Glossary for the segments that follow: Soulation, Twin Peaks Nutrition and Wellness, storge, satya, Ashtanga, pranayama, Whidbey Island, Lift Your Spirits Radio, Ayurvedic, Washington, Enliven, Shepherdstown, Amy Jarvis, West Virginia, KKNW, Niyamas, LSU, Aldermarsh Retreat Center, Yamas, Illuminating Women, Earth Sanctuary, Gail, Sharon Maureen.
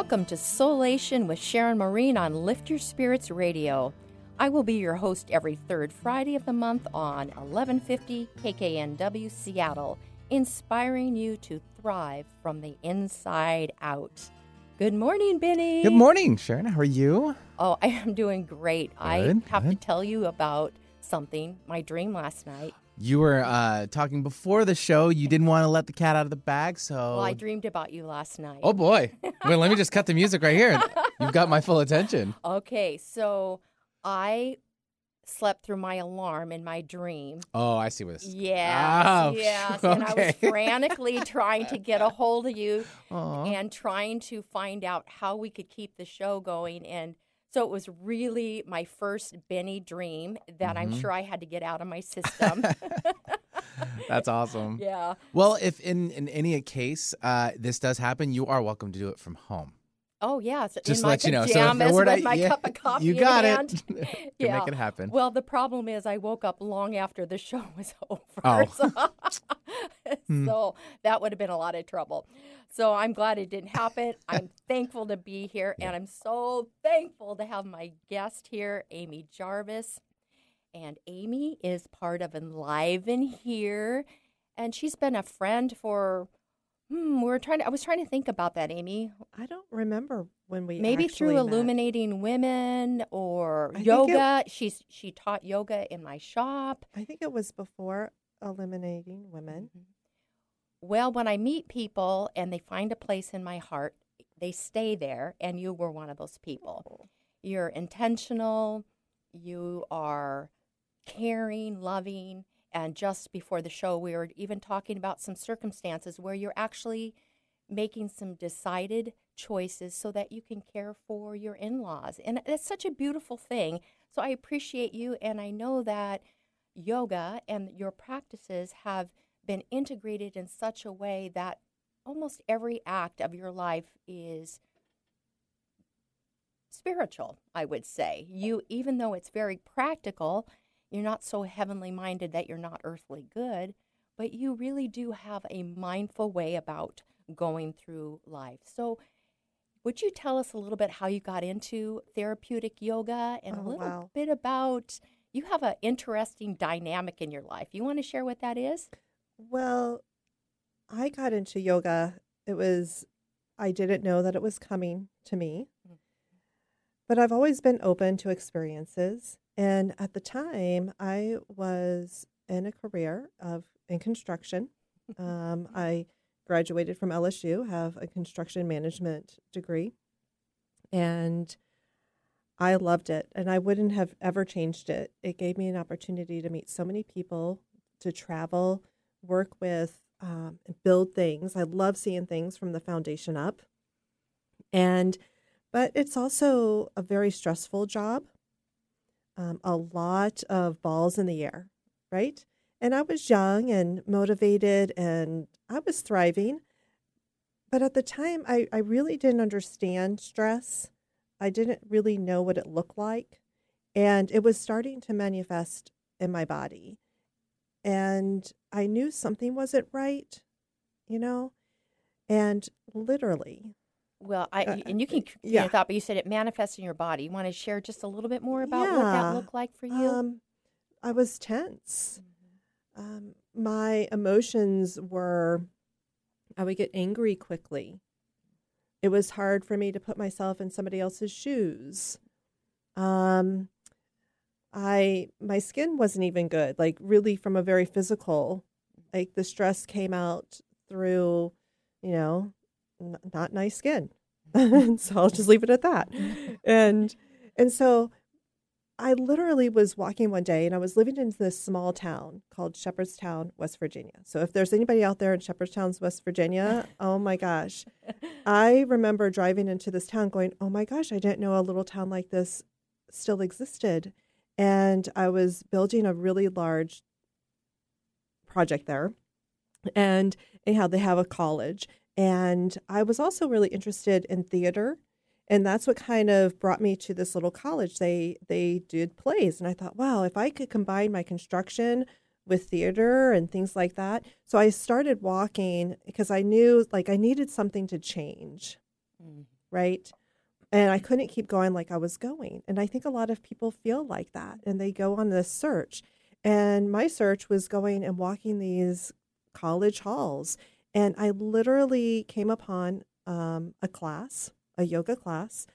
Welcome to Soulation with Sharon Maureen on Lift Your Spirits Radio. I will be your host every third Friday of the month on 1150 KKNW Seattle, inspiring you to thrive from the inside out. Good morning, Benny. Good morning, Sharon. How are you? Oh, I am doing great. I have to tell you about something, my dream last night. You were talking before the show. You didn't want to let the cat out of the bag, so... Well, I dreamed about you last night. Oh, boy. Well, let me just cut the music right here. You've got my full attention. Okay, so I slept through my alarm in my dream. Oh, I see what this is. Yes. Okay. And I was frantically trying to get a hold of you and trying to find out how we could keep the show going. And so it was really my first Benny dream that I'm sure I had to get out of my system. That's awesome. Yeah. Well, if in any case this does happen, you are welcome to do it from home. Oh, yeah. So just in my pajamas, you know. So if with my cup of coffee in hand. You got it. Yeah. Make it happen. Well, the problem is I woke up long after the show was over. Oh. So that would have been a lot of trouble. So I'm glad it didn't happen. I'm thankful to be here. Yeah. And I'm so thankful to have my guest here, Amy Jarvis. And Amy is part of Enliven here. And she's been a friend for... I was trying to think about that, Amy. I don't remember when we maybe through met. Illuminating Women or yoga. She taught yoga in my shop. I think it was before Illuminating Women. Well, when I meet people and they find a place in my heart, they stay there. And you were one of those people. You're intentional. You are caring, loving. And just before the show, we were even talking about some circumstances where you're actually making some decided choices so that you can care for your in-laws. And that's such a beautiful thing. So I appreciate you, and I know that yoga and your practices have been integrated in such a way that almost every act of your life is spiritual, I would say. You, even though it's very practical, you're not so heavenly minded that you're not earthly good, but you really do have a mindful way about going through life. So would you tell us a little bit how you got into therapeutic yoga and a little bit about, you have an interesting dynamic in your life. You want to share what that is? Well, I got into yoga. I didn't know that it was coming to me, but I've always been open to experiences. And at the time, I was in a career in construction. I graduated from LSU, have a construction management degree, and I loved it. And I wouldn't have ever changed it. It gave me an opportunity to meet so many people, to travel, work with, build things. I love seeing things from the foundation up. But it's also a very stressful job. A lot of balls in the air, right? And I was young and motivated and I was thriving. But at the time, I really didn't understand stress. I didn't really know what it looked like. And it was starting to manifest in my body. And I knew something wasn't right, and literally... Well, and you can thought, but you said it manifests in your body. You want to share just a little bit more about what that looked like for you? I was tense. Mm-hmm. My emotions were, I would get angry quickly. It was hard for me to put myself in somebody else's shoes. My skin wasn't even good, like really from a very physical, like the stress came out through, not nice skin. So I'll just leave it at that. And so I literally was walking one day and I was living in this small town called Shepherdstown, West Virginia. So if there's anybody out there in Shepherdstown, West Virginia, oh my gosh. I remember driving into this town going, oh my gosh, I didn't know a little town like this still existed. And I was building a really large project there. And anyhow, they have a college. And I was also really interested in theater, and that's what kind of brought me to this little college. They did plays, and I thought, wow, if I could combine my construction with theater and things like that. So I started walking because I knew I needed something to change. right? And I couldn't keep going like I was going. And I think a lot of people feel like that, and they go on this search. And my search was going and walking these college halls. And I literally came upon a class, a yoga class.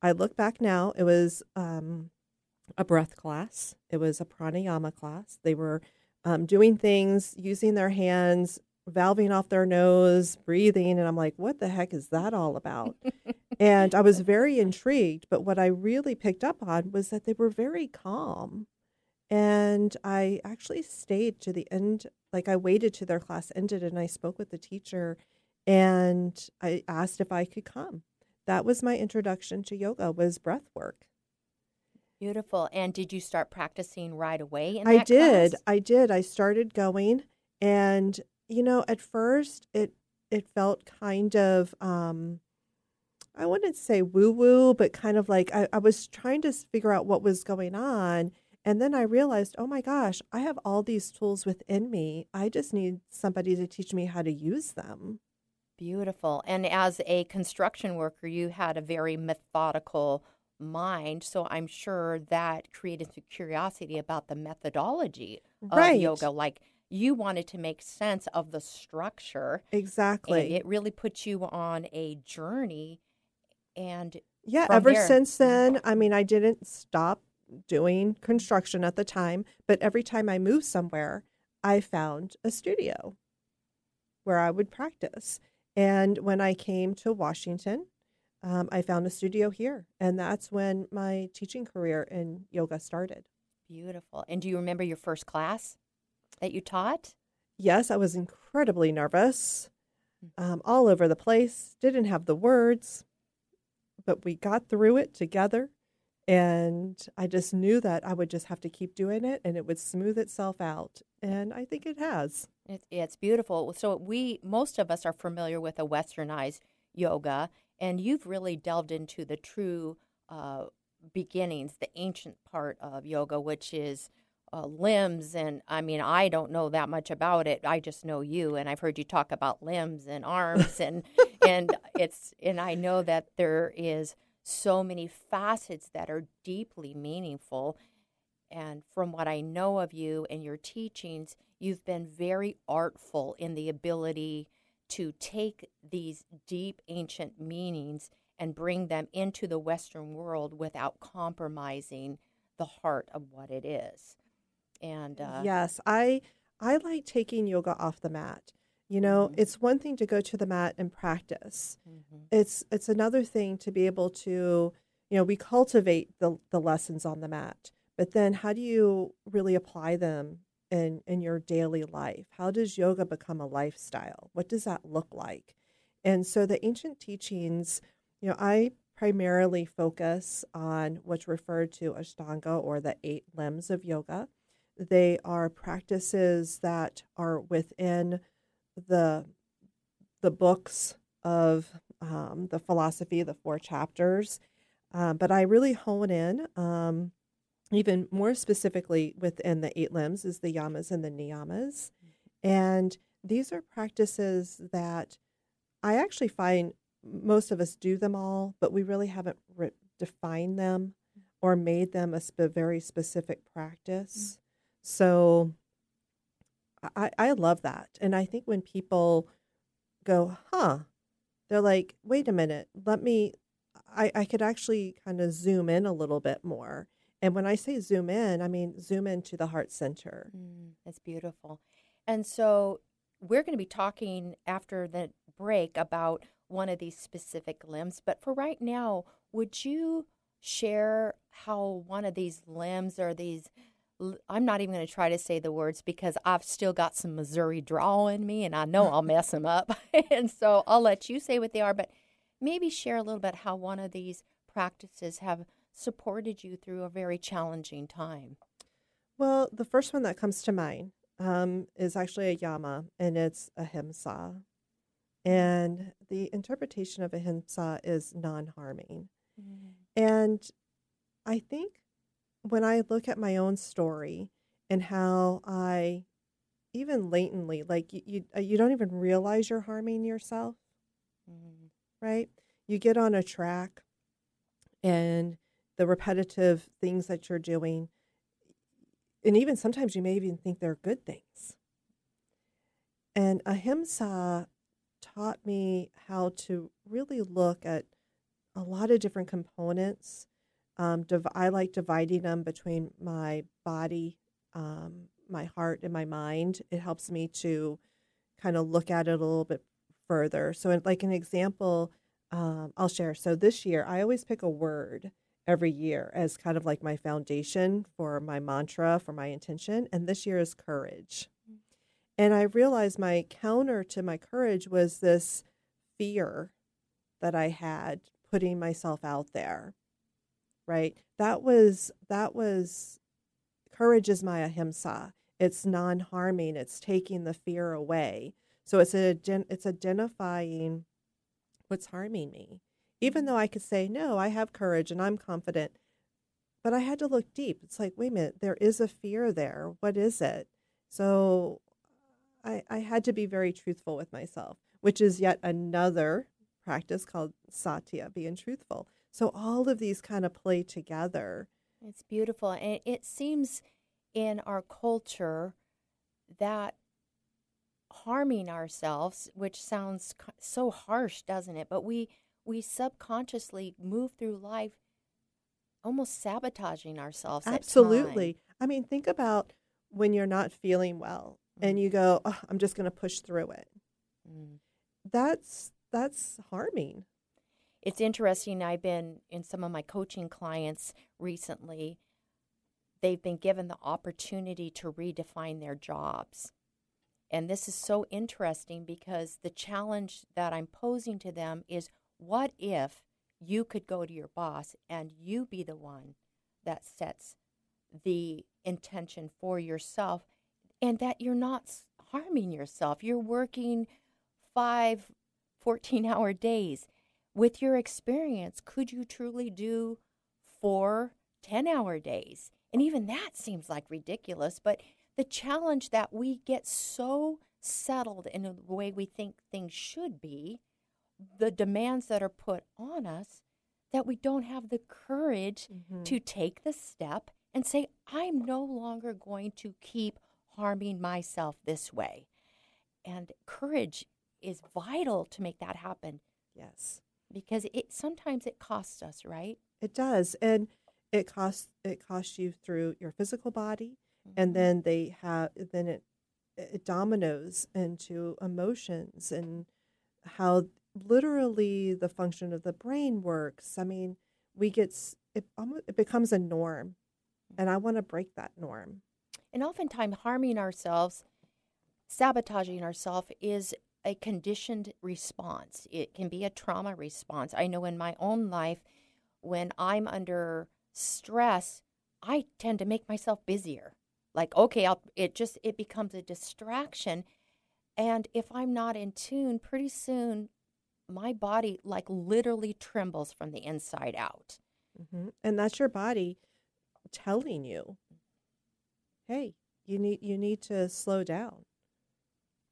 I look back now, it was a breath class. It was a pranayama class. They were doing things, using their hands, valving off their nose, breathing. And I'm like, what the heck is that all about? And I was very intrigued. But what I really picked up on was that they were very calm. And I actually stayed to the end. Like, I waited till their class ended, and I spoke with the teacher, and I asked if I could come. That was my introduction to yoga, was breath work. Beautiful. And did you start practicing right away in that class? I did. I started going, and, you know, at first it felt kind of, I wouldn't say woo-woo, but kind of like I was trying to figure out what was going on. And then I realized, oh, my gosh, I have all these tools within me. I just need somebody to teach me how to use them. Beautiful. And as a construction worker, you had a very methodical mind. So I'm sure that created some curiosity about the methodology of yoga. Like, you wanted to make sense of the structure. Exactly. And it really put you on a journey. And yeah, ever since then, I mean, I didn't stop doing construction at the time, but every time I moved somewhere, I found a studio where I would practice. And when I came to Washington, I found a studio here. And that's when my teaching career in yoga started. Beautiful. And do you remember your first class that you taught? Yes, I was incredibly nervous, all over the place, didn't have the words, but we got through it together. And I just knew that I would just have to keep doing it, and it would smooth itself out. And I think it has. It's beautiful. So most of us are familiar with a westernized yoga, and you've really delved into the true beginnings, the ancient part of yoga, which is limbs. And I mean, I don't know that much about it. I just know you, and I've heard you talk about limbs and arms, and I know that there is so many facets that are deeply meaningful. And from what I know of you and your teachings, you've been very artful in the ability to take these deep ancient meanings and bring them into the Western world without compromising the heart of what it is. And yes, I like taking yoga off the mat. You know, it's one thing to go to the mat and practice. Mm-hmm. It's another thing to be able to, you know, we cultivate the lessons on the mat, but then how do you really apply them in your daily life? How does yoga become a lifestyle? What does that look like? And so the ancient teachings, you know, I primarily focus on what's referred to Ashtanga, or the 8 limbs of yoga. They are practices that are within the books of the philosophy, the 4 chapters. But I really hone in, even more specifically within the 8 limbs is the Yamas and the Niyamas. And these are practices that I actually find most of us do them all, but we really haven't defined them or made them a very specific practice. So I love that. And I think when people go, they're like, wait a minute, I could actually kind of zoom in a little bit more. And when I say zoom in, I mean zoom into the heart center. That's beautiful. And so we're going to be talking after the break about one of these specific limbs. But for right now, would you share how one of these limbs or these, I'm not even going to try to say the words because I've still got some Missouri drawl in me, and I know I'll mess them up. And so I'll let you say what they are, but maybe share a little bit how one of these practices have supported you through a very challenging time. Well, the first one that comes to mind is actually a yama, and it's ahimsa. And the interpretation of ahimsa is non-harming. Mm-hmm. And I think when I look at my own story and how I, even latently, like you don't even realize you're harming yourself, right? you get on a track and the repetitive things that you're doing, and even sometimes you may even think they're good things. And ahimsa taught me how to really look at a lot of different components. I like dividing them between my body, my heart, and my mind. It helps me to kind of look at it a little bit further. So like an example, I'll share. So this year, I always pick a word every year as kind of like my foundation for my mantra, for my intention. And this year is courage. And I realized my counter to my courage was this fear that I had putting myself out there, right? That was courage is my ahimsa. It's non-harming. It's taking the fear away. So it's identifying what's harming me. Even though I could say, no, I have courage and I'm confident, but I had to look deep. It's like, wait a minute, there is a fear there. What is it? So I had to be very truthful with myself, which is yet another practice called satya, being truthful. So all of these kind of play together. It's beautiful. And it seems in our culture that harming ourselves, which sounds so harsh, doesn't it? But we subconsciously move through life almost sabotaging ourselves. Absolutely. I mean, think about when you're not feeling well. And you go, oh, I'm just going to push through it. Mm. That's harming. It's interesting. I've been in some of my coaching clients recently. They've been given the opportunity to redefine their jobs. And this is so interesting because the challenge that I'm posing to them is, what if you could go to your boss and you be the one that sets the intention for yourself? And that you're not harming yourself. You're working 5 14-hour days. With your experience, could you truly do 4 10-hour days? And even that seems like ridiculous. But the challenge that we get so settled in the way we think things should be, the demands that are put on us, that we don't have the courage to take the step and say, I'm no longer going to keep harming myself this way. And courage is vital to make that happen. Yes. Because sometimes it costs us, right? It does. And it costs you through your physical body, and then it dominoes into emotions and how literally the function of the brain works. I mean, it becomes a norm, and I want to break that norm. And oftentimes harming ourselves, sabotaging ourselves is a conditioned response. It can be a trauma response. I know in my own life, when I'm under stress, I tend to make myself busier. Like, okay, it becomes a distraction. And if I'm not in tune, pretty soon my body like literally trembles from the inside out. Mm-hmm. And that's your body telling you, hey, you need to slow down.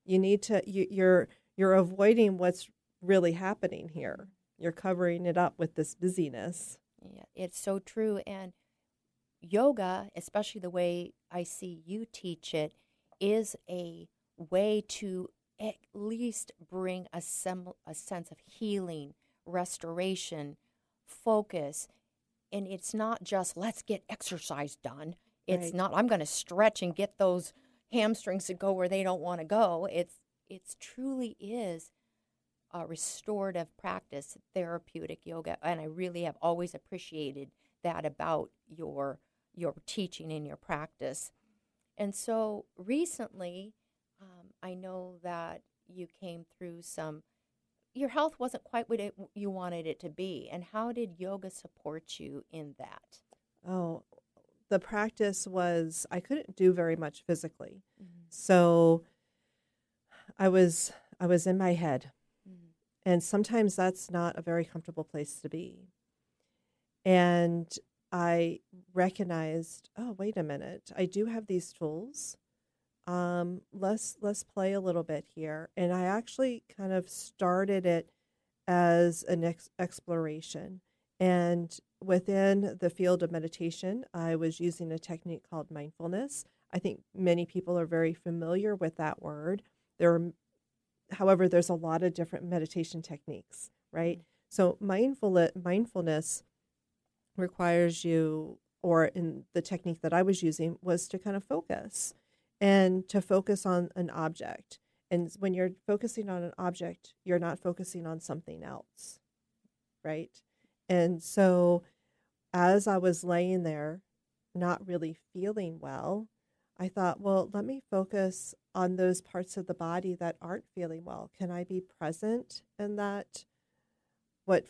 You need to you're avoiding what's really happening here. You're covering it up with this busyness. Yeah, it's so true. And yoga, especially the way I see you teach it, is a way to at least bring a sense of healing, restoration, focus. And it's not just let's get exercise done. It's right. Not, I'm going to stretch and get those hamstrings to go where they don't want to go. It's truly is a restorative practice, therapeutic yoga. And I really have always appreciated that about your teaching and your practice. And so recently, I know that you came through your health wasn't quite what you wanted it to be. And how did yoga support you in that? Oh, the practice was, I couldn't do very much physically. Mm-hmm. So I was in my head. Mm-hmm. And sometimes that's not a very comfortable place to be. And I recognized, oh, wait a minute. I do have these tools. Let's play a little bit here. And I actually kind of started it as an exploration. And within the field of meditation, I was using a technique called mindfulness. I think many people are very familiar with that word. However, there's a lot of different meditation techniques, right? Mm-hmm. So mindfulness requires you, or in the technique that I was using, was to kind of focus and to focus on an object. And when you're focusing on an object, you're not focusing on something else, right? And so as I was laying there, not really feeling well, I thought, well, let me focus on those parts of the body that aren't feeling well. Can I be present in that, what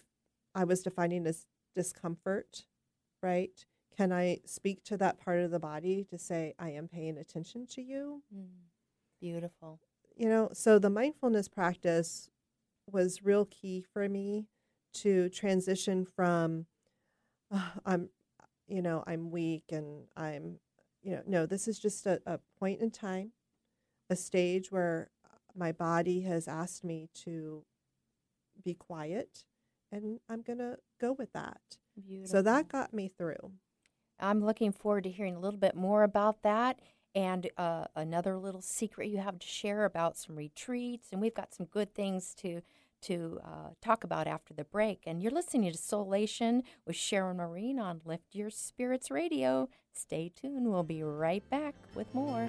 I was defining as discomfort, right? Can I speak to that part of the body to say, I am paying attention to you? Beautiful. You know, so the mindfulness practice was real key for me to transition from, I'm weak and no, this is just a point in time, a stage where my body has asked me to be quiet, and I'm going to go with that. Beautiful. So that got me through. I'm looking forward to hearing a little bit more about that and another little secret you have to share about some retreats. And we've got some good things to talk about after the break. And you're listening to Soulation with Sharon Maureen on Lift Your Spirits Radio. Stay tuned. We'll be right back with more.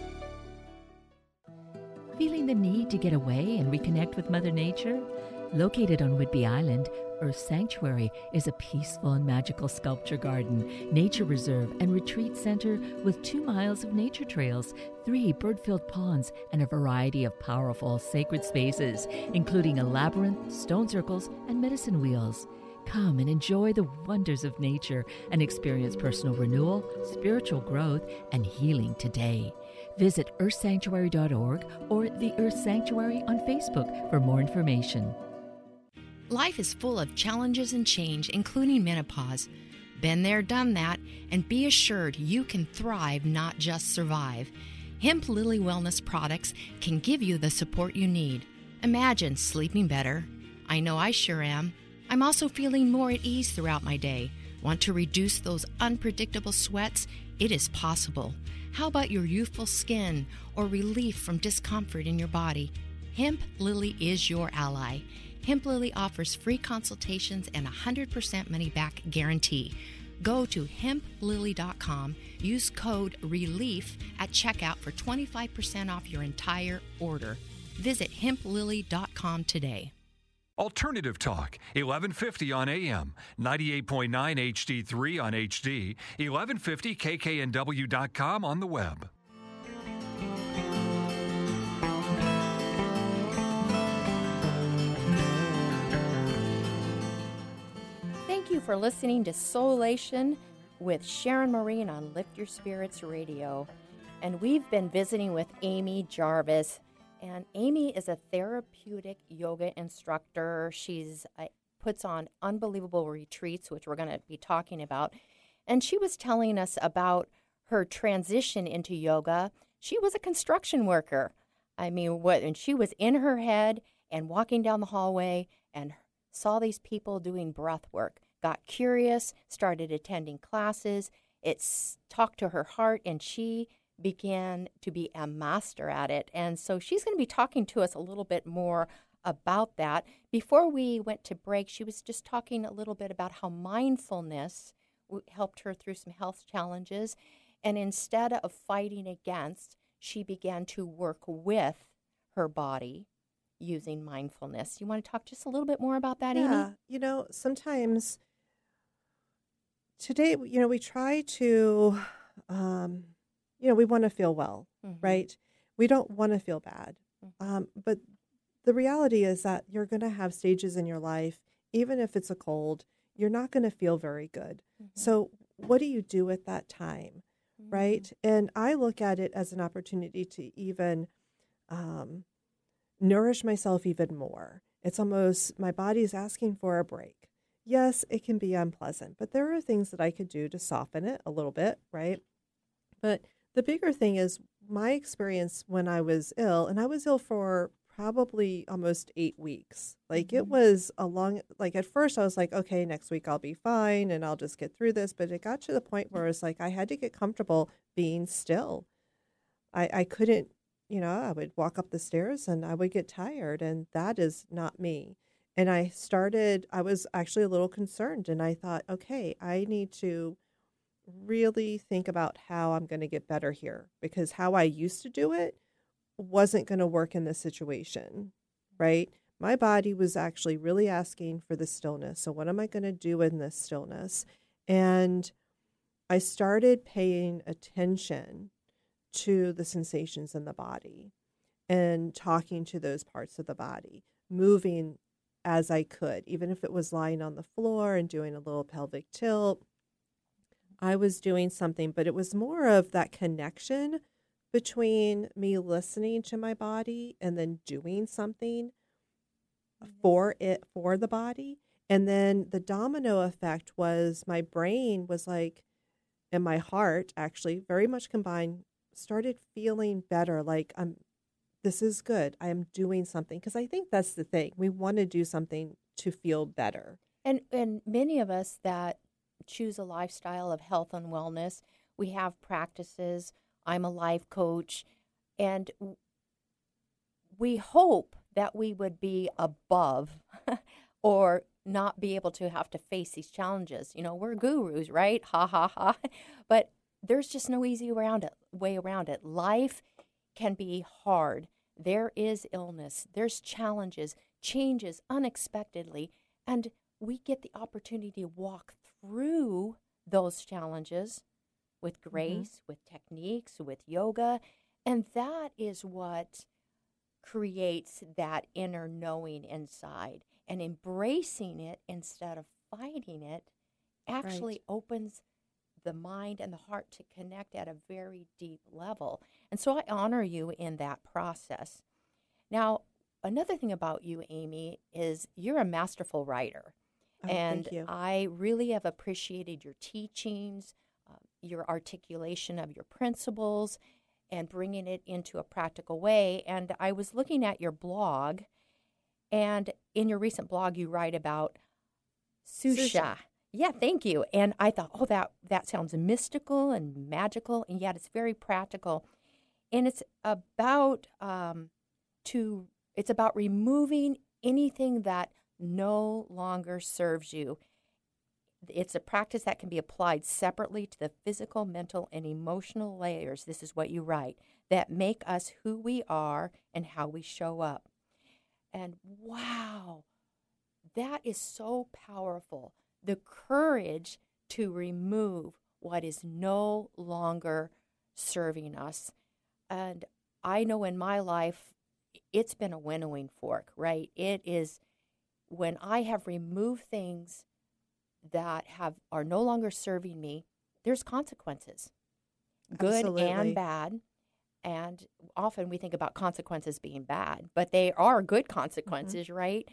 Feeling the need to get away and reconnect with Mother Nature? Located on Whidbey Island, Earth Sanctuary is a peaceful and magical sculpture garden, nature reserve, and retreat center with 2 miles of nature trails, 3 bird-filled ponds, and a variety of powerful sacred spaces, including a labyrinth, stone circles, and medicine wheels. Come and enjoy the wonders of nature and experience personal renewal, spiritual growth, and healing today. Visit earthsanctuary.org or the Earth Sanctuary on Facebook for more information. Life is full of challenges and change, including menopause. Been there, done that, and be assured you can thrive, not just survive. Hemp Lily Wellness products can give you the support you need. Imagine sleeping better. I know I sure am. I'm also feeling more at ease throughout my day. Want to reduce those unpredictable sweats? It is possible. How about your youthful skin or relief from discomfort in your body? Hemp Lily is your ally. Hemp Lily offers free consultations and 100% money-back guarantee. Go to hemplily.com. Use code RELIEF at checkout for 25% off your entire order. Visit hemplily.com today. Alternative Talk, 1150 on AM, 98.9 HD3 on HD, 1150 KKNW.com on the web. Thank you for listening to Soulation with Sharon Maureen on Lift Your Spirits Radio. And we've been visiting with Amy Jarvis. And Amy is a therapeutic yoga instructor. She's puts on unbelievable retreats, which we're going to be talking about. And she was telling us about her transition into yoga. She was a construction worker. And she was in her head and walking down the hallway and saw these people doing breath work, got curious, started attending classes. It talked to her heart, and she began to be a master at it. And so she's going to be talking to us a little bit more about that. Before we went to break, she was just talking a little bit about how mindfulness helped her through some health challenges. And instead of fighting against, she began to work with her body using mindfulness. You want to talk just a little bit more about that, Amy? You know, sometimes today, you know, we try to, you know, we want to feel well, right? We don't want to feel bad. But the reality is that you're going to have stages in your life, even if it's a cold, you're not going to feel very good. So what do you do at that time, right? And I look at it as an opportunity to even nourish myself even more. It's almost my body is asking for a break. Yes, it can be unpleasant, but there are things that I could do to soften it a little bit, right? But the bigger thing is my experience when I was ill, and I was ill for probably almost 8 weeks. Like it was a long, like at first I was like, okay, next week I'll be fine and I'll just get through this. But it got to the point where it's like I had to get comfortable being still. I couldn't, you know, I would walk up the stairs and I would get tired, and that is not me. And I started, I was actually a little concerned, and I thought, okay, I need to really think about how I'm going to get better here, because how I used to do it wasn't going to work in this situation, right? My body was actually really asking for the stillness. So what am I going to do in this stillness? And I started paying attention to the sensations in the body and talking to those parts of the body, moving as I could, even if it was lying on the floor and doing a little pelvic tilt. I was doing something, but it was more of that connection between me listening to my body and then doing something for it, for the body. And then the domino effect was my brain was like, and my heart actually very much combined, started feeling better. Like, this is good. I am doing something. Because I think that's the thing. We want to do something to feel better. And many of us that choose a lifestyle of health and wellness, we have practices. I'm a life coach, and we hope that we would be above or not be able to have to face these challenges. You know, we're gurus, right? Ha, ha, ha. But there's just no easy way around it. Life can be hard. There is illness. There's challenges, changes unexpectedly, and we get the opportunity to walk through those challenges with grace, with techniques, with yoga. And that is what creates that inner knowing inside. And embracing it instead of fighting it actually opens the mind and the heart to connect at a very deep level. And so I honor you in that process. Now, another thing about you, Amy, is you're a masterful writer. Oh, and thank you. I really have appreciated your teachings, your articulation of your principles, and bringing it into a practical way. And I was looking at your blog, and in your recent blog, you write about saucha. Yeah, thank you. And I thought, oh, that sounds mystical and magical, and yet it's very practical. And it's about about removing anything that no longer serves you. It's a practice that can be applied separately to the physical, mental, and emotional layers, this is what you write, that make us who we are and how we show up. And wow, that is so powerful. The courage to remove what is no longer serving us. And I know in my life, it's been a winnowing fork, right? It is when I have removed things that are no longer serving me, there's consequences, good and bad. And often we think about consequences being bad, but they are good consequences, right?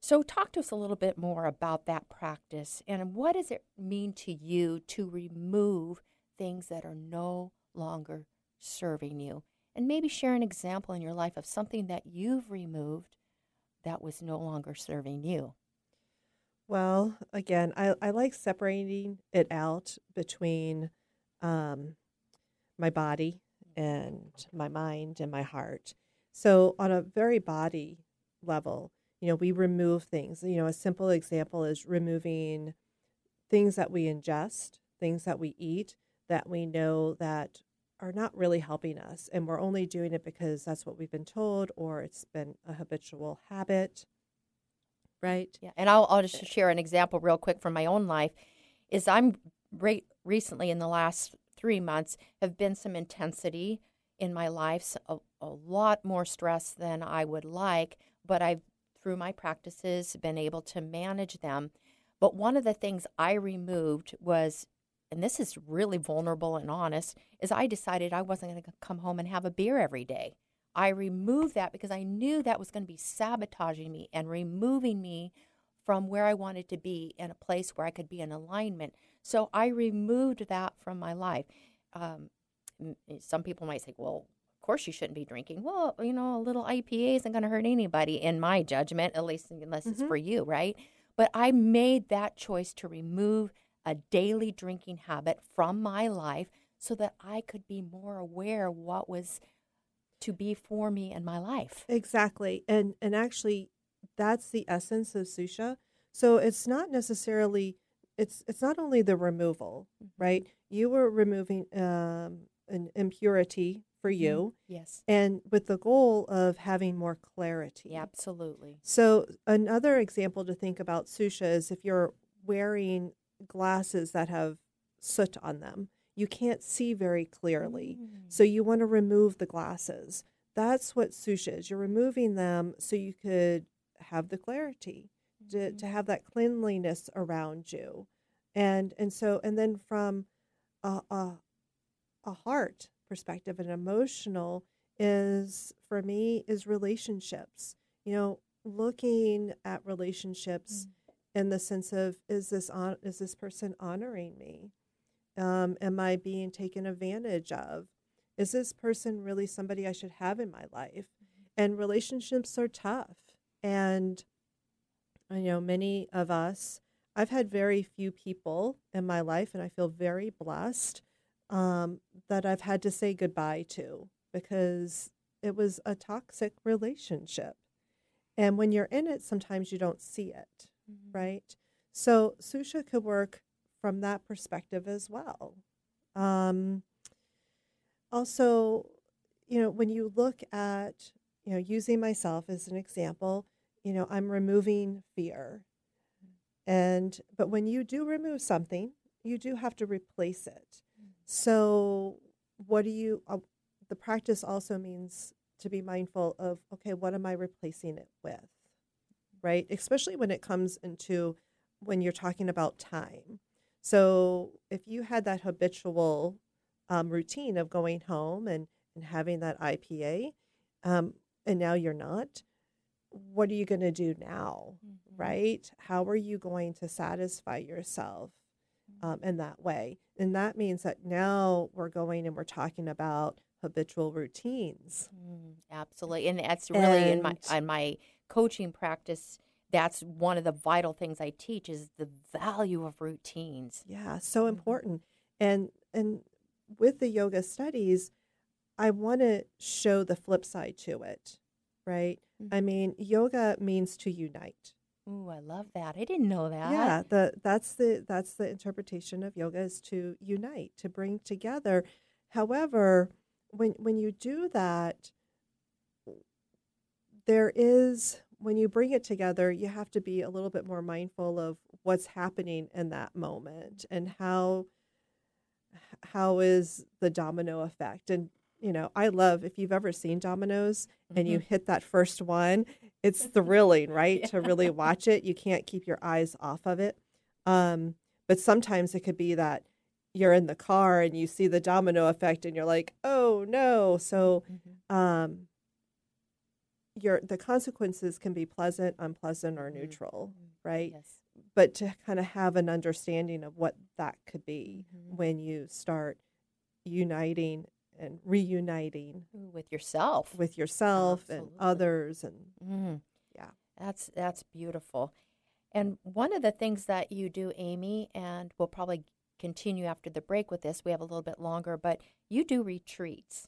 So talk to us a little bit more about that practice, and what does it mean to you to remove things that are no longer serving you? And maybe share an example in your life of something that you've removed that was no longer serving you. Well, again, I like separating it out between my body and my mind and my heart. So on a very body level, you know, we remove things. You know, a simple example is removing things that we ingest, things that we eat that we know that are not really helping us, and we're only doing it because that's what we've been told, or it's been a habitual habit, right? Yeah, and I'll just share an example real quick from my own life. Is I'm recently in the last 3 months have been some intensity in my life, so a lot more stress than I would like, but I've through my practices been able to manage them. But one of the things I removed was, and this is really vulnerable and honest, is I decided I wasn't going to come home and have a beer every day. I removed that because I knew that was going to be sabotaging me and removing me from where I wanted to be in a place where I could be in alignment. So I removed that from my life. Some people might say, well, of course you shouldn't be drinking. Well, you know, a little IPA isn't going to hurt anybody in my judgment, at least unless it's for you, right? But I made that choice to remove a daily drinking habit from my life so that I could be more aware of what was to be for me in my life. Exactly. And actually, that's the essence of saucha. So it's not necessarily, it's not only the removal, right? You were removing an impurity for you. Yes. And with the goal of having more clarity. Yeah, absolutely. So another example to think about saucha is if you're wearing glasses that have soot on them, you can't see very clearly. So you want to remove the glasses. That's what saucha is. You're removing them so you could have the clarity, to have that cleanliness around you. And then from a heart perspective, and emotional is, for me, is relationships. You know, looking at relationships in the sense of, is this person honoring me? Am I being taken advantage of? Is this person really somebody I should have in my life? And relationships are tough. And, you know, many of us, I've had very few people in my life, and I feel very blessed that I've had to say goodbye to, because it was a toxic relationship. And when you're in it, sometimes you don't see it, right? So saucha could work from that perspective as well. Also, you know, when you look at, you know, using myself as an example, you know, I'm removing fear. But when you do remove something, you do have to replace it. So what do you, the practice also means to be mindful of, okay, what am I replacing it with, right? Especially when it comes into, when you're talking about time. So if you had that habitual routine of going home and having that IPA, and now you're not, what are you going to do now, right? How are you going to satisfy yourself in that way? And that means that now we're going and we're talking about habitual routines. Absolutely. And that's really in my coaching practice, that's one of the vital things I teach is the value of routines. Yeah, so important. And with the yoga studies, I want to show the flip side to it, right? I mean, yoga means to unite. Ooh, I love that. I didn't know that. Yeah, that's the interpretation of yoga is to unite, to bring together. However, when you do that, there is, when you bring it together, you have to be a little bit more mindful of what's happening in that moment and how is the domino effect. And, you know, I love, if you've ever seen dominoes and you hit that first one, it's thrilling, right? To really watch it. You can't keep your eyes off of it. But sometimes it could be that you're in the car and you see the domino effect and you're like, oh no. So the consequences can be pleasant, unpleasant, or neutral, right? Yes. But to kind of have an understanding of what that could be when you start uniting and reuniting with yourself Absolutely. And others. And yeah, that's beautiful. And one of the things that you do, Amy, and we'll probably continue after the break with this, we have a little bit longer, but you do retreats.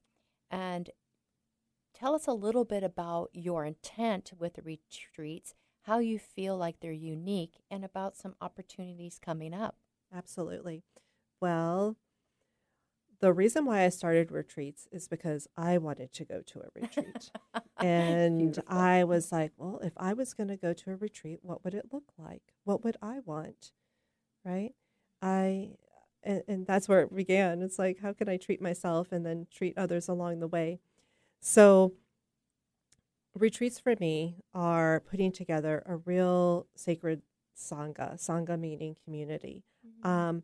And tell us a little bit about your intent with the retreats, how you feel like they're unique, and about some opportunities coming up. Absolutely. Well, The reason why I started retreats is because I wanted to go to a retreat. And beautiful. I was like, well, if I was going to go to a retreat, what would it look like? What would I want? Right? And that's where it began. It's like, how can I treat myself and then treat others along the way? So retreats for me are putting together a real sacred sangha, sangha meaning community. Mm-hmm.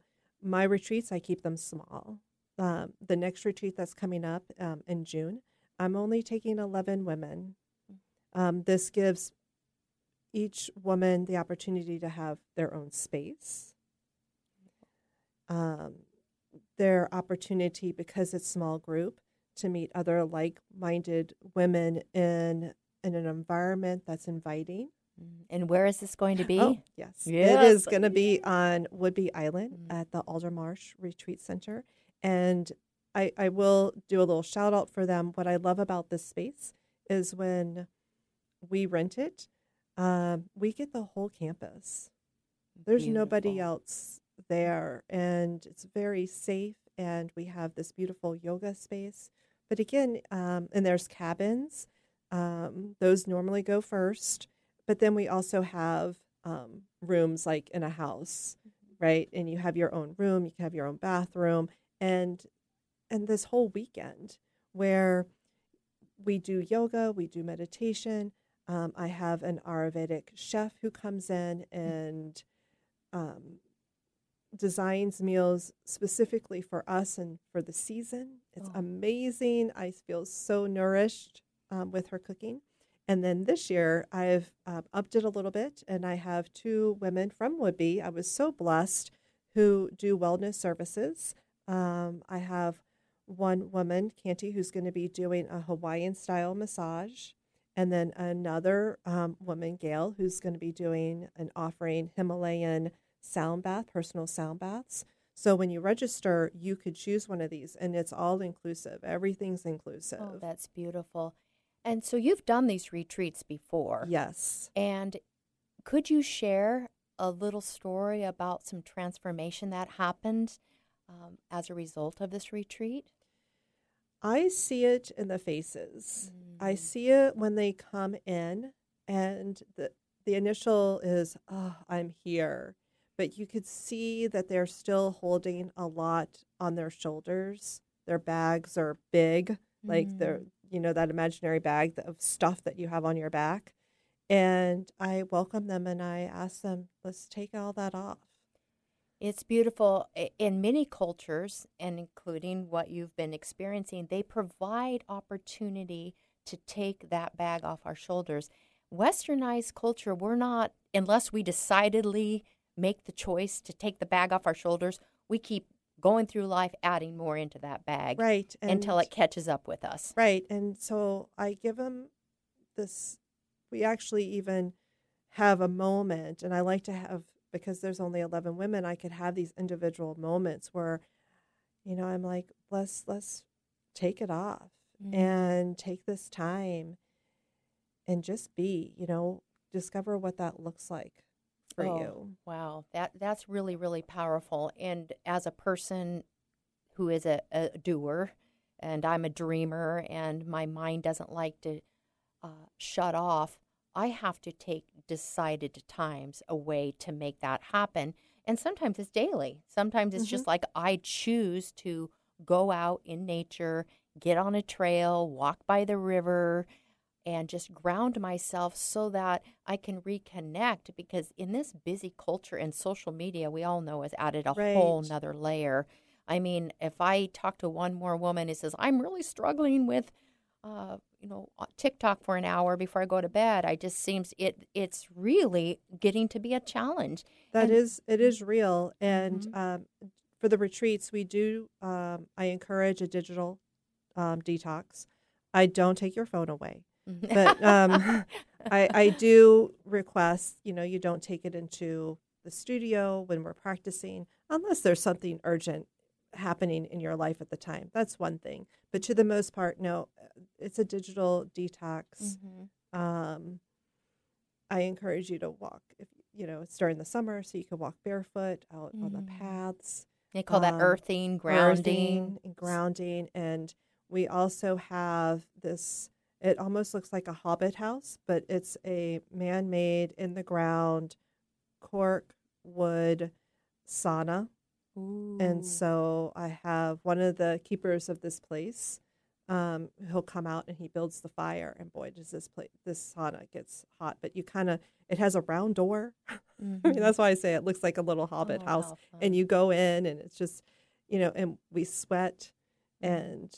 My retreats, I keep them small. The next retreat that's coming up in June, I'm only taking 11 women. This gives each woman the opportunity to have their own space. Their opportunity, because it's small group, to meet other like-minded women in an environment that's inviting. And where is this going to be? Oh, yes. It is going to be on Whidbey Island at the Aldermarsh Retreat Center. And I will do a little shout out for them. What I love about this space is when we rent it, we get the whole campus. There's beautiful. Nobody else there. And it's very safe. And we have this beautiful yoga space. But again, and there's cabins. Those normally go first. But then we also have rooms like in a house, right? And you have your own room, you can have your own bathroom, and this whole weekend where we do yoga, we do meditation. I have an Ayurvedic chef who comes in and designs meals specifically for us and for the season. It's amazing. I feel so nourished with her cooking. And then this year, I've upped it a little bit, and I have two women from Whidbey. I was so blessed, who do wellness services. I have one woman, Kanti, who's going to be doing a Hawaiian-style massage, and then another woman, Gail, who's going to be doing and offering Himalayan sound bath, personal sound baths. So when you register, you could choose one of these, and it's all inclusive. Everything's inclusive. Oh, that's beautiful. And so you've done these retreats before. Yes. And could you share a little story about some transformation that happened as a result of this retreat? I see it in the faces. Mm-hmm. I see it when they come in, and the initial is, oh, I'm here. But you could see that they're still holding a lot on their shoulders. Their bags are big, like they're... you know, that imaginary bag of stuff that you have on your back. And I welcome them and I ask them, let's take all that off. It's beautiful. In many cultures, and including what you've been experiencing, they provide opportunity to take that bag off our shoulders. Westernized culture, we're not, unless we decidedly make the choice to take the bag off our shoulders, we keep going through life adding more into that bag, right, until it catches up with us. Right. And so I give them this, we actually even have a moment, and I like to have, because there's only 11 women, I could have these individual moments where, you know, I'm like, let's take it off and take this time and just be, you know, discover what that looks like. You. Wow. That's really, really powerful. And as a person who is a doer, and I'm a dreamer, and my mind doesn't like to shut off, I have to take decided times away to make that happen. And sometimes it's daily. Sometimes it's just like I choose to go out in nature, get on a trail, walk by the river, and just ground myself so that I can reconnect, because in this busy culture and social media, we all know has added a whole nother layer. I mean, if I talk to one more woman who says, I'm really struggling with, TikTok for an hour before I go to bed, I just seems it's really getting to be a challenge. It is real. And for the retreats, we do, I encourage a digital detox. I don't take your phone away. But I do request, you know, you don't take it into the studio when we're practicing, unless there's something urgent happening in your life at the time. That's one thing. But to the most part, no, it's a digital detox. Mm-hmm. I encourage you to walk, if, you know, it's during the summer, so you can walk barefoot out on the paths. They call that earthing, grounding. Grounding. And we also have this, it almost looks like a hobbit house, but it's a man-made, in-the-ground, cork, wood sauna. Ooh. And so I have one of the keepers of this place. He'll come out and he builds the fire, and boy, does this place, this sauna gets hot. But you kind of, it has a round door. Mm-hmm. I mean, that's why I say it looks like a little hobbit house. Wow. And you go in, and it's just, you know, and we sweat, and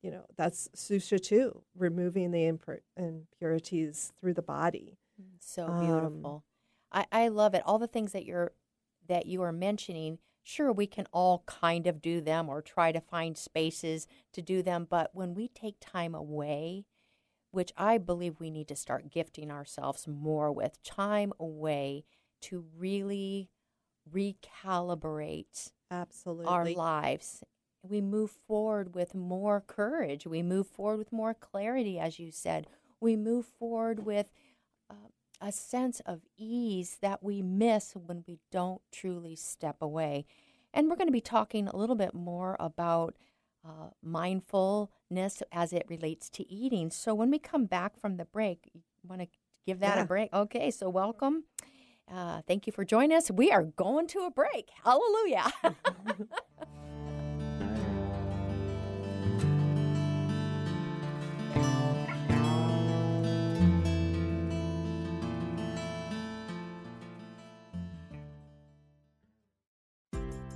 you know that's saucha too, removing the impurities through the body. So beautiful. I love it. All the things that you are mentioning. Sure, we can all kind of do them or try to find spaces to do them, but when we take time away, which I believe we need to start gifting ourselves more with, time away to really recalibrate our lives. We move forward with more courage. We move forward with more clarity, as you said. We move forward with a sense of ease that we miss when we don't truly step away. And we're going to be talking a little bit more about mindfulness as it relates to eating. So when we come back from the break, you want to give that a break? Okay, so welcome. Thank you for joining us. We are going to a break. Hallelujah.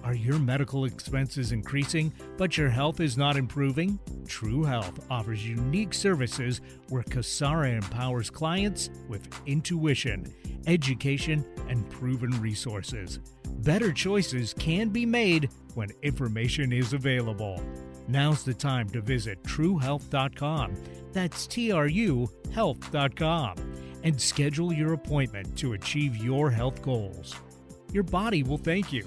Are your medical expenses increasing, but your health is not improving? True Health offers unique services where Kasara empowers clients with intuition, education, and proven resources. Better choices can be made when information is available. Now's the time to visit truehealth.com. That's TRUhealth.com, and schedule your appointment to achieve your health goals. Your body will thank you.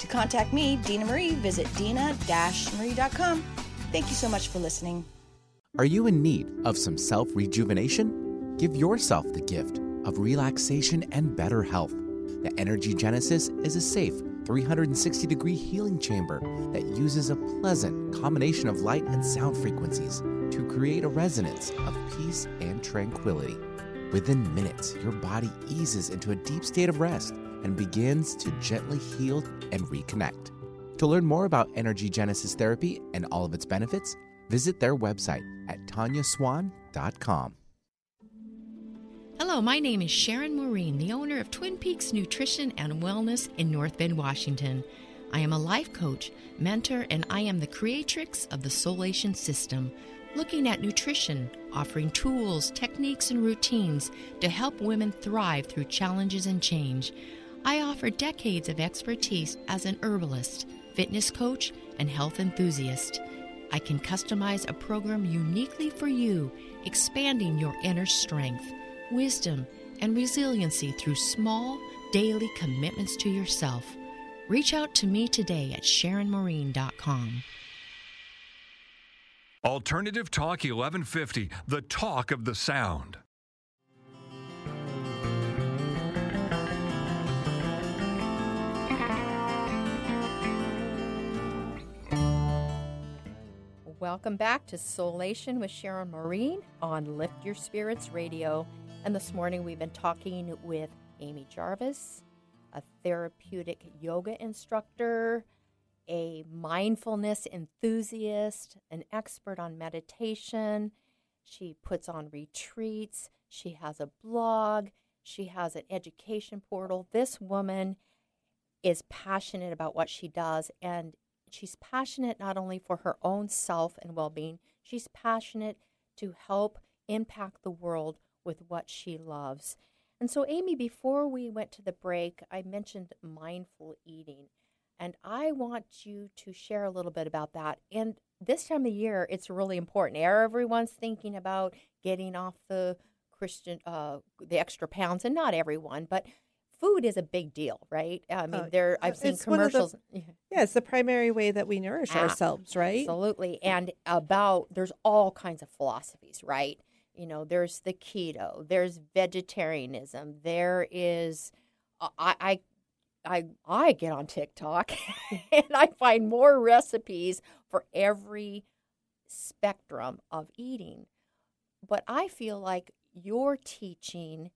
To contact me, Dina Marie, visit Dina-Marie.com. Thank you so much for listening. Are you in need of some self-rejuvenation? Give yourself the gift of relaxation and better health. The Energy Genesis is a safe 360-degree healing chamber that uses a pleasant combination of light and sound frequencies to create a resonance of peace and tranquility. Within minutes, your body eases into a deep state of rest and begins to gently heal and reconnect. To learn more about Energy Genesis Therapy and all of its benefits, visit their website at TanyaSwan.com. Hello, my name is Sharon Maureen, the owner of Twin Peaks Nutrition and Wellness in North Bend, Washington. I am a life coach, mentor, and I am the creatrix of the Soulation System, looking at nutrition, offering tools, techniques, and routines to help women thrive through challenges and change. I offer decades of expertise as an herbalist, fitness coach, and health enthusiast. I can customize a program uniquely for you, expanding your inner strength, wisdom, and resiliency through small, daily commitments to yourself. Reach out to me today at SharonMaureen.com. Alternative Talk 1150, the talk of the sound. Welcome back to Soulation with Sharon Maureen on Lift Your Spirits Radio. And this morning we've been talking with Amy Jarvis, a therapeutic yoga instructor, a mindfulness enthusiast, an expert on meditation. She puts on retreats. She has a blog. She has an education portal. This woman is passionate about what she does, and she's passionate not only for her own self and well-being, she's passionate to help impact the world with what she loves. And so, Amy, before we went to the break, I mentioned mindful eating. And I want you to share a little bit about that. And this time of year, it's really important. Everyone's thinking about getting off the Christian, the extra pounds, and not everyone, but food is a big deal, right? I mean, I've seen commercials. It's the primary way that we nourish ourselves, right? Absolutely. And there's all kinds of philosophies, right? You know, there's the keto, there's vegetarianism, there is, I get on TikTok and I find more recipes for every spectrum of eating. But I feel like your teaching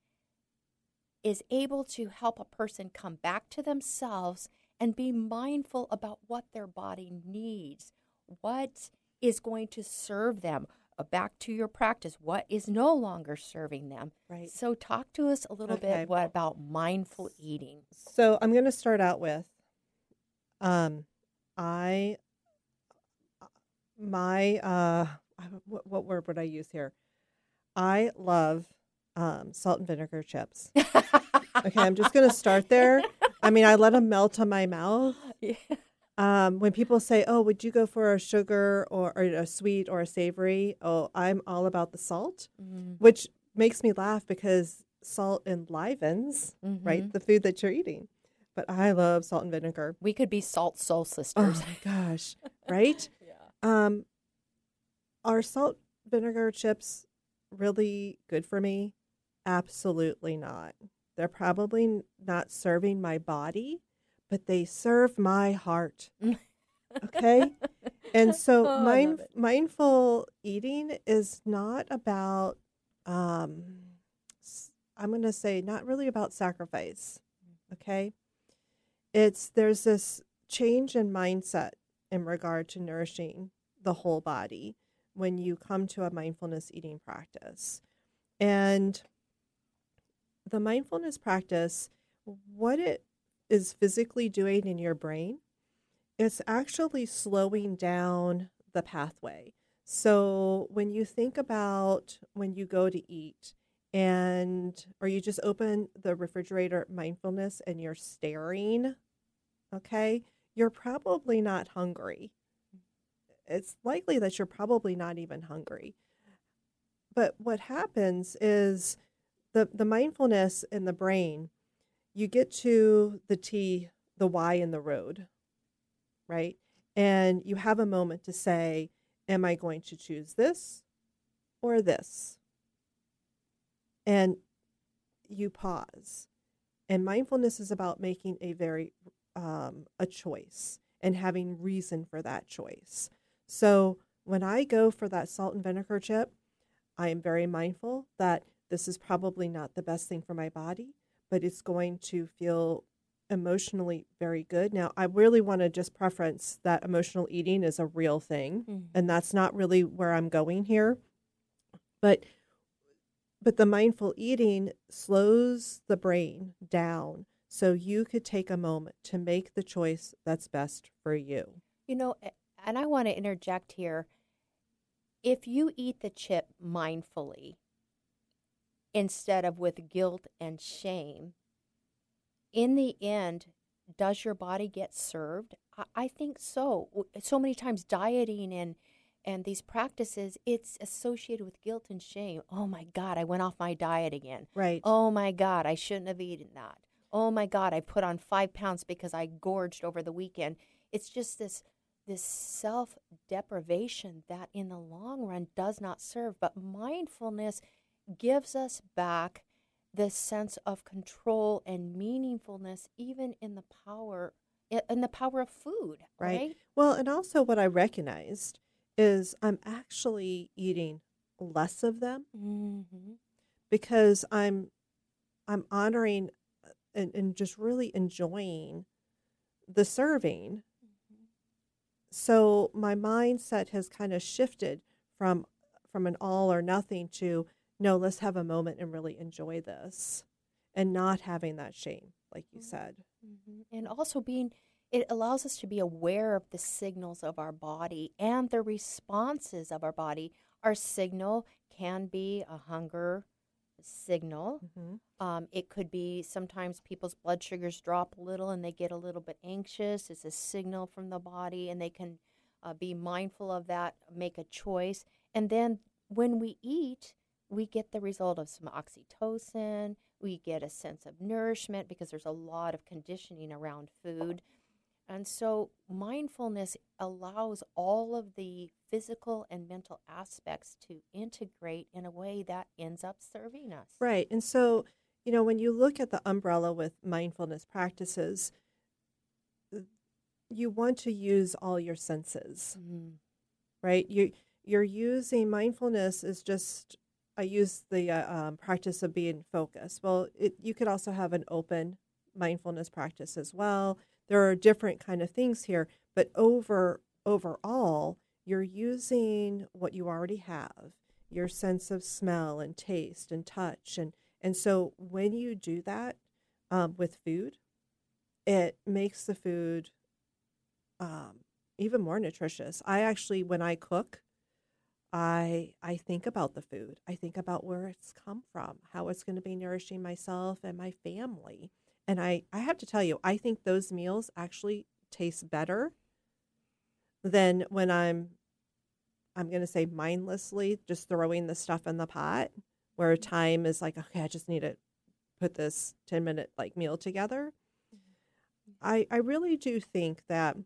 is able to help a person come back to themselves and be mindful about what their body needs, what is going to serve them, back to your practice, what is no longer serving them. Right. So talk to us a little bit about mindful eating. So I'm going to start out with, what word would I use here? I love salt and vinegar chips. Okay, I'm just going to start there. I mean, I let them melt on my mouth. Yeah. When people say, oh, would you go for a sugar or a sweet or a savory? Oh, I'm all about the salt, which makes me laugh because salt enlivens, right, the food that you're eating. But I love salt and vinegar. We could be salt soul sisters. Oh, my gosh. Right? Yeah. Are salt vinegar chips really good for me? Absolutely not. They're probably not serving my body, but they serve my heart, okay? And so mindful eating is not about, I'm going to say, not really about sacrifice, okay? There's this change in mindset in regard to nourishing the whole body when you come to a mindfulness eating practice. And the mindfulness practice, what it is physically doing in your brain, it's actually slowing down the pathway. So when you think about when you go to eat or you just open the refrigerator mindfulness and you're staring, okay, you're probably not hungry. It's likely that you're probably not even hungry. But what happens is the mindfulness in the brain, you get to the T, the Y in the road, right? And you have a moment to say, am I going to choose this or this? And you pause. And mindfulness is about making a very, a choice and having reason for that choice. So when I go for that salt and vinegar chip, I am very mindful that this is probably not the best thing for my body, but it's going to feel emotionally very good. Now, I really want to just preference that emotional eating is a real thing, and that's not really where I'm going here. But the mindful eating slows the brain down so you could take a moment to make the choice that's best for you. You know, and I want to interject here. If you eat the chip mindfully, instead of with guilt and shame, in the end, does your body get served? I think so. So many times dieting and these practices, it's associated with guilt and shame. Oh, my God, I went off my diet again. Right. Oh, my God, I shouldn't have eaten that. Oh, my God, I put on 5 pounds because I gorged over the weekend. It's just this self-deprivation that in the long run does not serve. But mindfulness gives us back this sense of control and meaningfulness, even in the power of food, right? Well, and also what I recognized is I'm actually eating less of them because I'm honoring and just really enjoying the serving. So my mindset has kind of shifted from an all or nothing to, no, let's have a moment and really enjoy this, and not having that shame, like you said. And also it allows us to be aware of the signals of our body and the responses of our body. Our signal can be a hunger, signal. Mm-hmm. It could be sometimes people's blood sugars drop a little and they get a little bit anxious. It's a signal from the body, and they can be mindful of that, make a choice. And then when we eat, we get the result of some oxytocin. We get a sense of nourishment because there's a lot of conditioning around food. And so mindfulness allows all of the physical and mental aspects to integrate in a way that ends up serving us. Right. And so, you know, when you look at the umbrella with mindfulness practices, you want to use all your senses, mm-hmm. right? You're using mindfulness is just, I use the practice of being focused. Well, you could also have an open mindfulness practice as well. There are different kind of things here, but overall, you're using what you already have, your sense of smell and taste and touch. And so when you do that with food, it makes the food even more nutritious. I actually, when I cook, I think about the food. I think about where it's come from, how it's going to be nourishing myself and my family. And I have to tell you, I think those meals actually taste better than when I'm going to say mindlessly just throwing the stuff in the pot where time is like, okay, I just need to put this 10-minute like meal together. Mm-hmm. I really do think that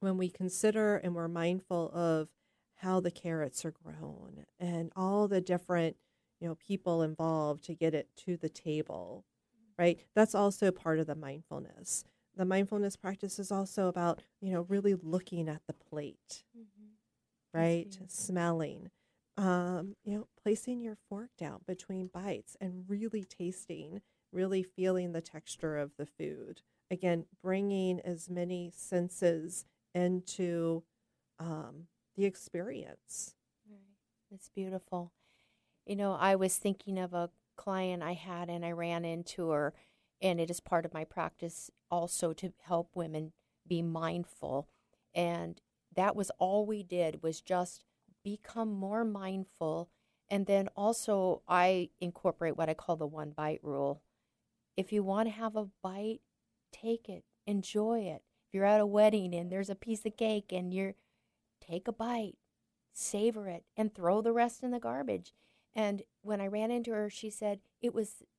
when we consider and we're mindful of how the carrots are grown and all the different, you know, people involved to get it to the table, right? That's also part of the mindfulness. The mindfulness practice is also about, you know, really looking at the plate, mm-hmm. right? Smelling, you know, placing your fork down between bites and really tasting, really feeling the texture of the food. Again, bringing as many senses into the experience. Right. It's beautiful. You know, I was thinking of a client I had, and I ran into her, and it is part of my practice also to help women be mindful. And that was all we did, was just become more mindful. And then also I incorporate what I call the one bite rule. If you want to have a bite, take it, enjoy it. If you're at a wedding and there's a piece of cake and you're, take a bite, savor it, and throw the rest in the garbage. And when I ran into her, she said,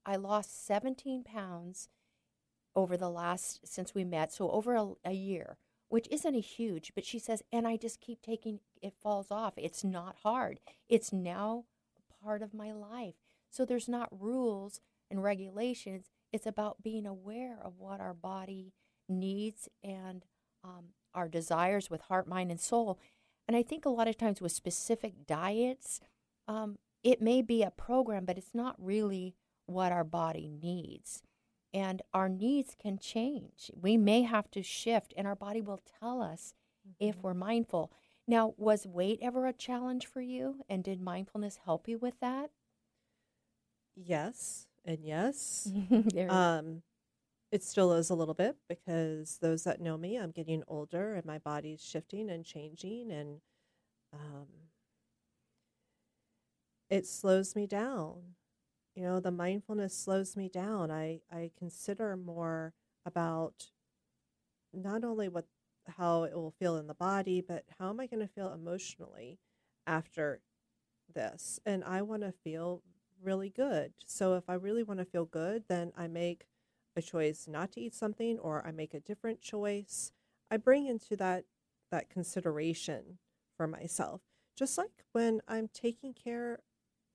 I lost 17 pounds over the last, since we met, so over a year, which isn't a huge, but she says, and I just keep taking, it falls off. It's not hard. It's now part of my life. So there's not rules and regulations. It's about being aware of what our body needs and our desires with heart, mind, and soul. And I think a lot of times with specific diets, it may be a program, but it's not really what our body needs. And our needs can change. We may have to shift, and our body will tell us mm-hmm. if we're mindful. Now, was weight ever a challenge for you? And did mindfulness help you with that? Yes, and yes. It still is a little bit, because those that know me, I'm getting older, and my body's shifting and changing, and it slows me down. You know, the mindfulness slows me down. I consider more about not only how it will feel in the body, but how am I going to feel emotionally after this? And I want to feel really good. So if I really want to feel good, then I make a choice not to eat something, or I make a different choice. I bring into that consideration for myself. Just like when I'm taking care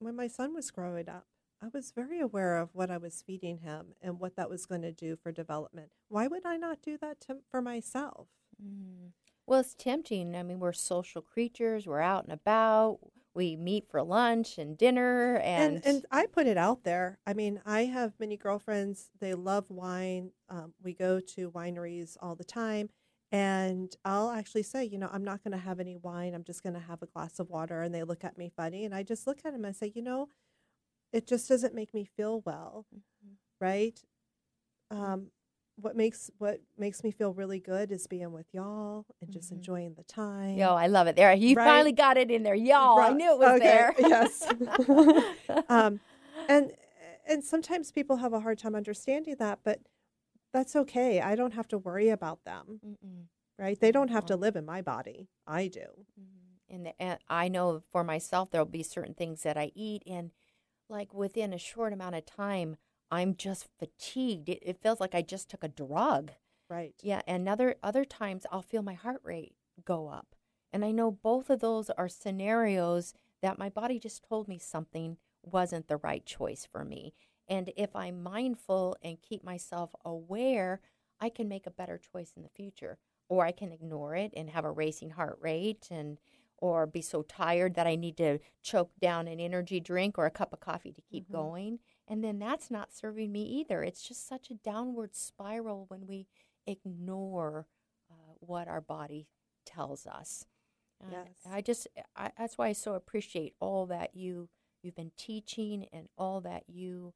when my son was growing up, I was very aware of what I was feeding him and what that was going to do for development. Why would I not do that for myself? Mm. Well, it's tempting. I mean, we're social creatures. We're out and about. We meet for lunch and dinner. And I put it out there. I mean, I have many girlfriends. They love wine. We go to wineries all the time. And I'll actually say, you know, I'm not going to have any wine. I'm just going to have a glass of water. And they look at me funny. And I just look at them and say, you know, it just doesn't make me feel well, mm-hmm. right? What makes me feel really good is being with y'all and just mm-hmm. enjoying the time. Yo, I love it. There, you finally got it in there. Y'all, right. I knew it was okay. There. Yes. And sometimes people have a hard time understanding that, but that's okay. I don't have to worry about them, right? They don't have to live in my body. I do. And I know for myself, there'll be certain things that I eat, and like within a short amount of time, I'm just fatigued. It feels like I just took a drug. Right. Yeah. And other times I'll feel my heart rate go up. And I know both of those are scenarios that my body just told me something wasn't the right choice for me. And if I'm mindful and keep myself aware, I can make a better choice in the future. Or I can ignore it and have a racing heart rate, and or be so tired that I need to choke down an energy drink or a cup of coffee to keep going. And then that's not serving me either. It's just such a downward spiral when we ignore what our body tells us. Yes. I that's why I so appreciate all that you've been teaching and all that you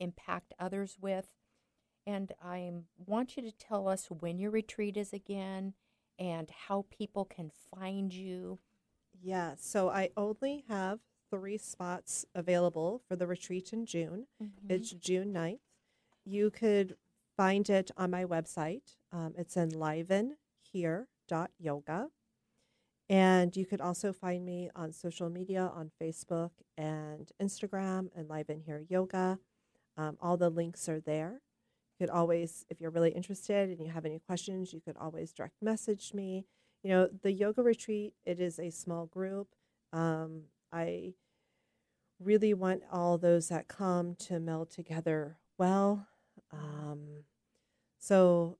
impact others with. And I want you to tell us when your retreat is again and how people can find you. Yeah, so I only have 3 spots available for the retreat in June. It's June 9th. You could find it on my website. It's enlivenhere.yoga. And you could also find me on social media, on Facebook and Instagram, enlivenhereyoga. All the links are there. You could always, if you're really interested and you have any questions, you could always direct message me. You know, the yoga retreat, it is a small group. I really want all those that come to meld together well. So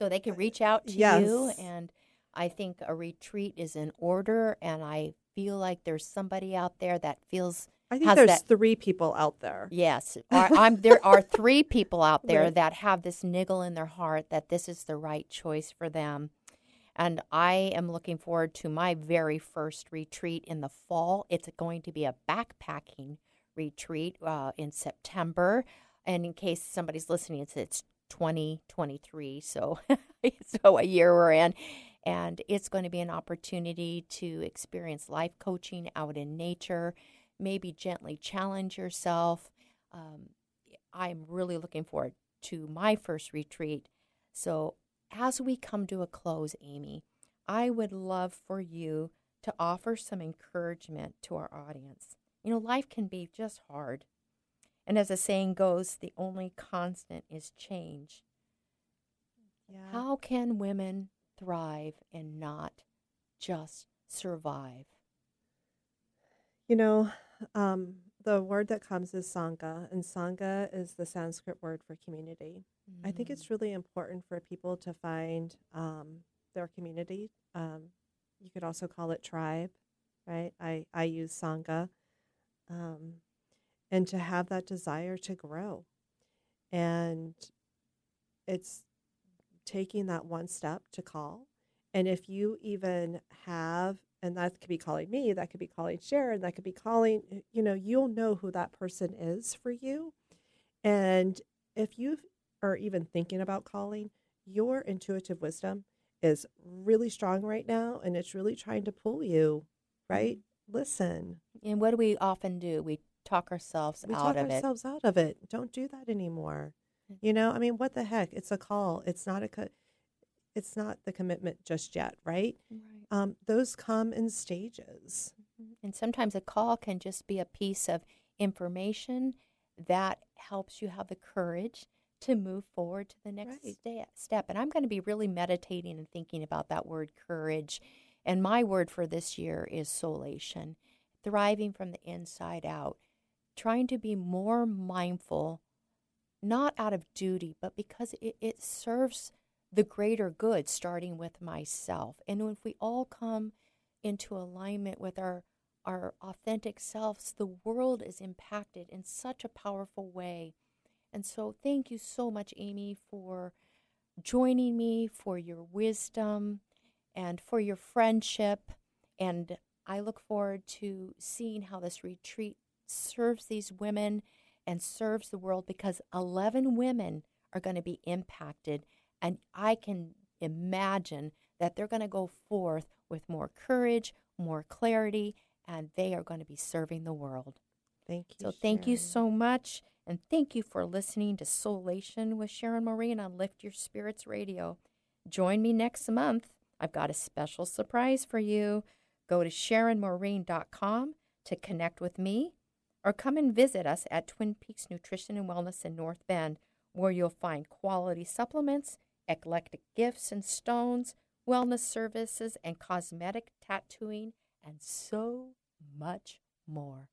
they can reach out to you. And I think a retreat is in order. And I feel like there's somebody out there that feels... I think there's 3 people out there. Yes. There are 3 people out there that have this niggle in their heart that this is the right choice for them. And I am looking forward to my very first retreat in the fall. It's going to be a backpacking retreat in September. And in case somebody's listening, it's 2023, so a year we're in. And it's going to be an opportunity to experience life coaching out in nature, maybe gently challenge yourself. I'm really looking forward to my first retreat. So as we come to a close, Amy, I would love for you to offer some encouragement to our audience. You know, life can be just hard. And as the saying goes, the only constant is change. Yeah. How can women thrive and not just survive? You know, the word that comes is Sangha, and Sangha is the Sanskrit word for community. I think it's really important for people to find their community. You could also call it tribe, right? I use Sangha. And to have that desire to grow. And it's taking that one step to call. And if you even have, and that could be calling me, that could be calling Sharon, that could be calling, you know, you'll know who that person is for you. And if you are even thinking about calling, your intuitive wisdom is really strong right now, and it's really trying to pull you, right? Listen. And what do we often do? We talk ourselves out of it. Don't do that anymore. You know, I mean, what the heck? It's a call. It's not it's not the commitment just yet, right? Those come in stages. And sometimes a call can just be a piece of information that helps you have the courage to move forward to the next step. And I'm going to be really meditating and thinking about that word courage. And my word for this year is solation, thriving from the inside out. Trying to be more mindful, not out of duty, but because it serves the greater good, starting with myself. And if we all come into alignment with our authentic selves, the world is impacted in such a powerful way. And so thank you so much, Amy, for joining me, for your wisdom, and for your friendship. And I look forward to seeing how this retreat serves these women and serves the world, because 11 women are going to be impacted, and I can imagine that they're going to go forth with more courage, more clarity, and they are going to be serving the world. Thank you. So thank you so much. And thank you for listening to Soulation with Sharon Maureen on Lift Your Spirits Radio. Join me next month. I've got a special surprise for you. Go to SharonMaureen.com to connect with me, or come and visit us at Twin Peaks Nutrition and Wellness in North Bend, where you'll find quality supplements, eclectic gifts and stones, wellness services, and cosmetic tattooing, and so much more.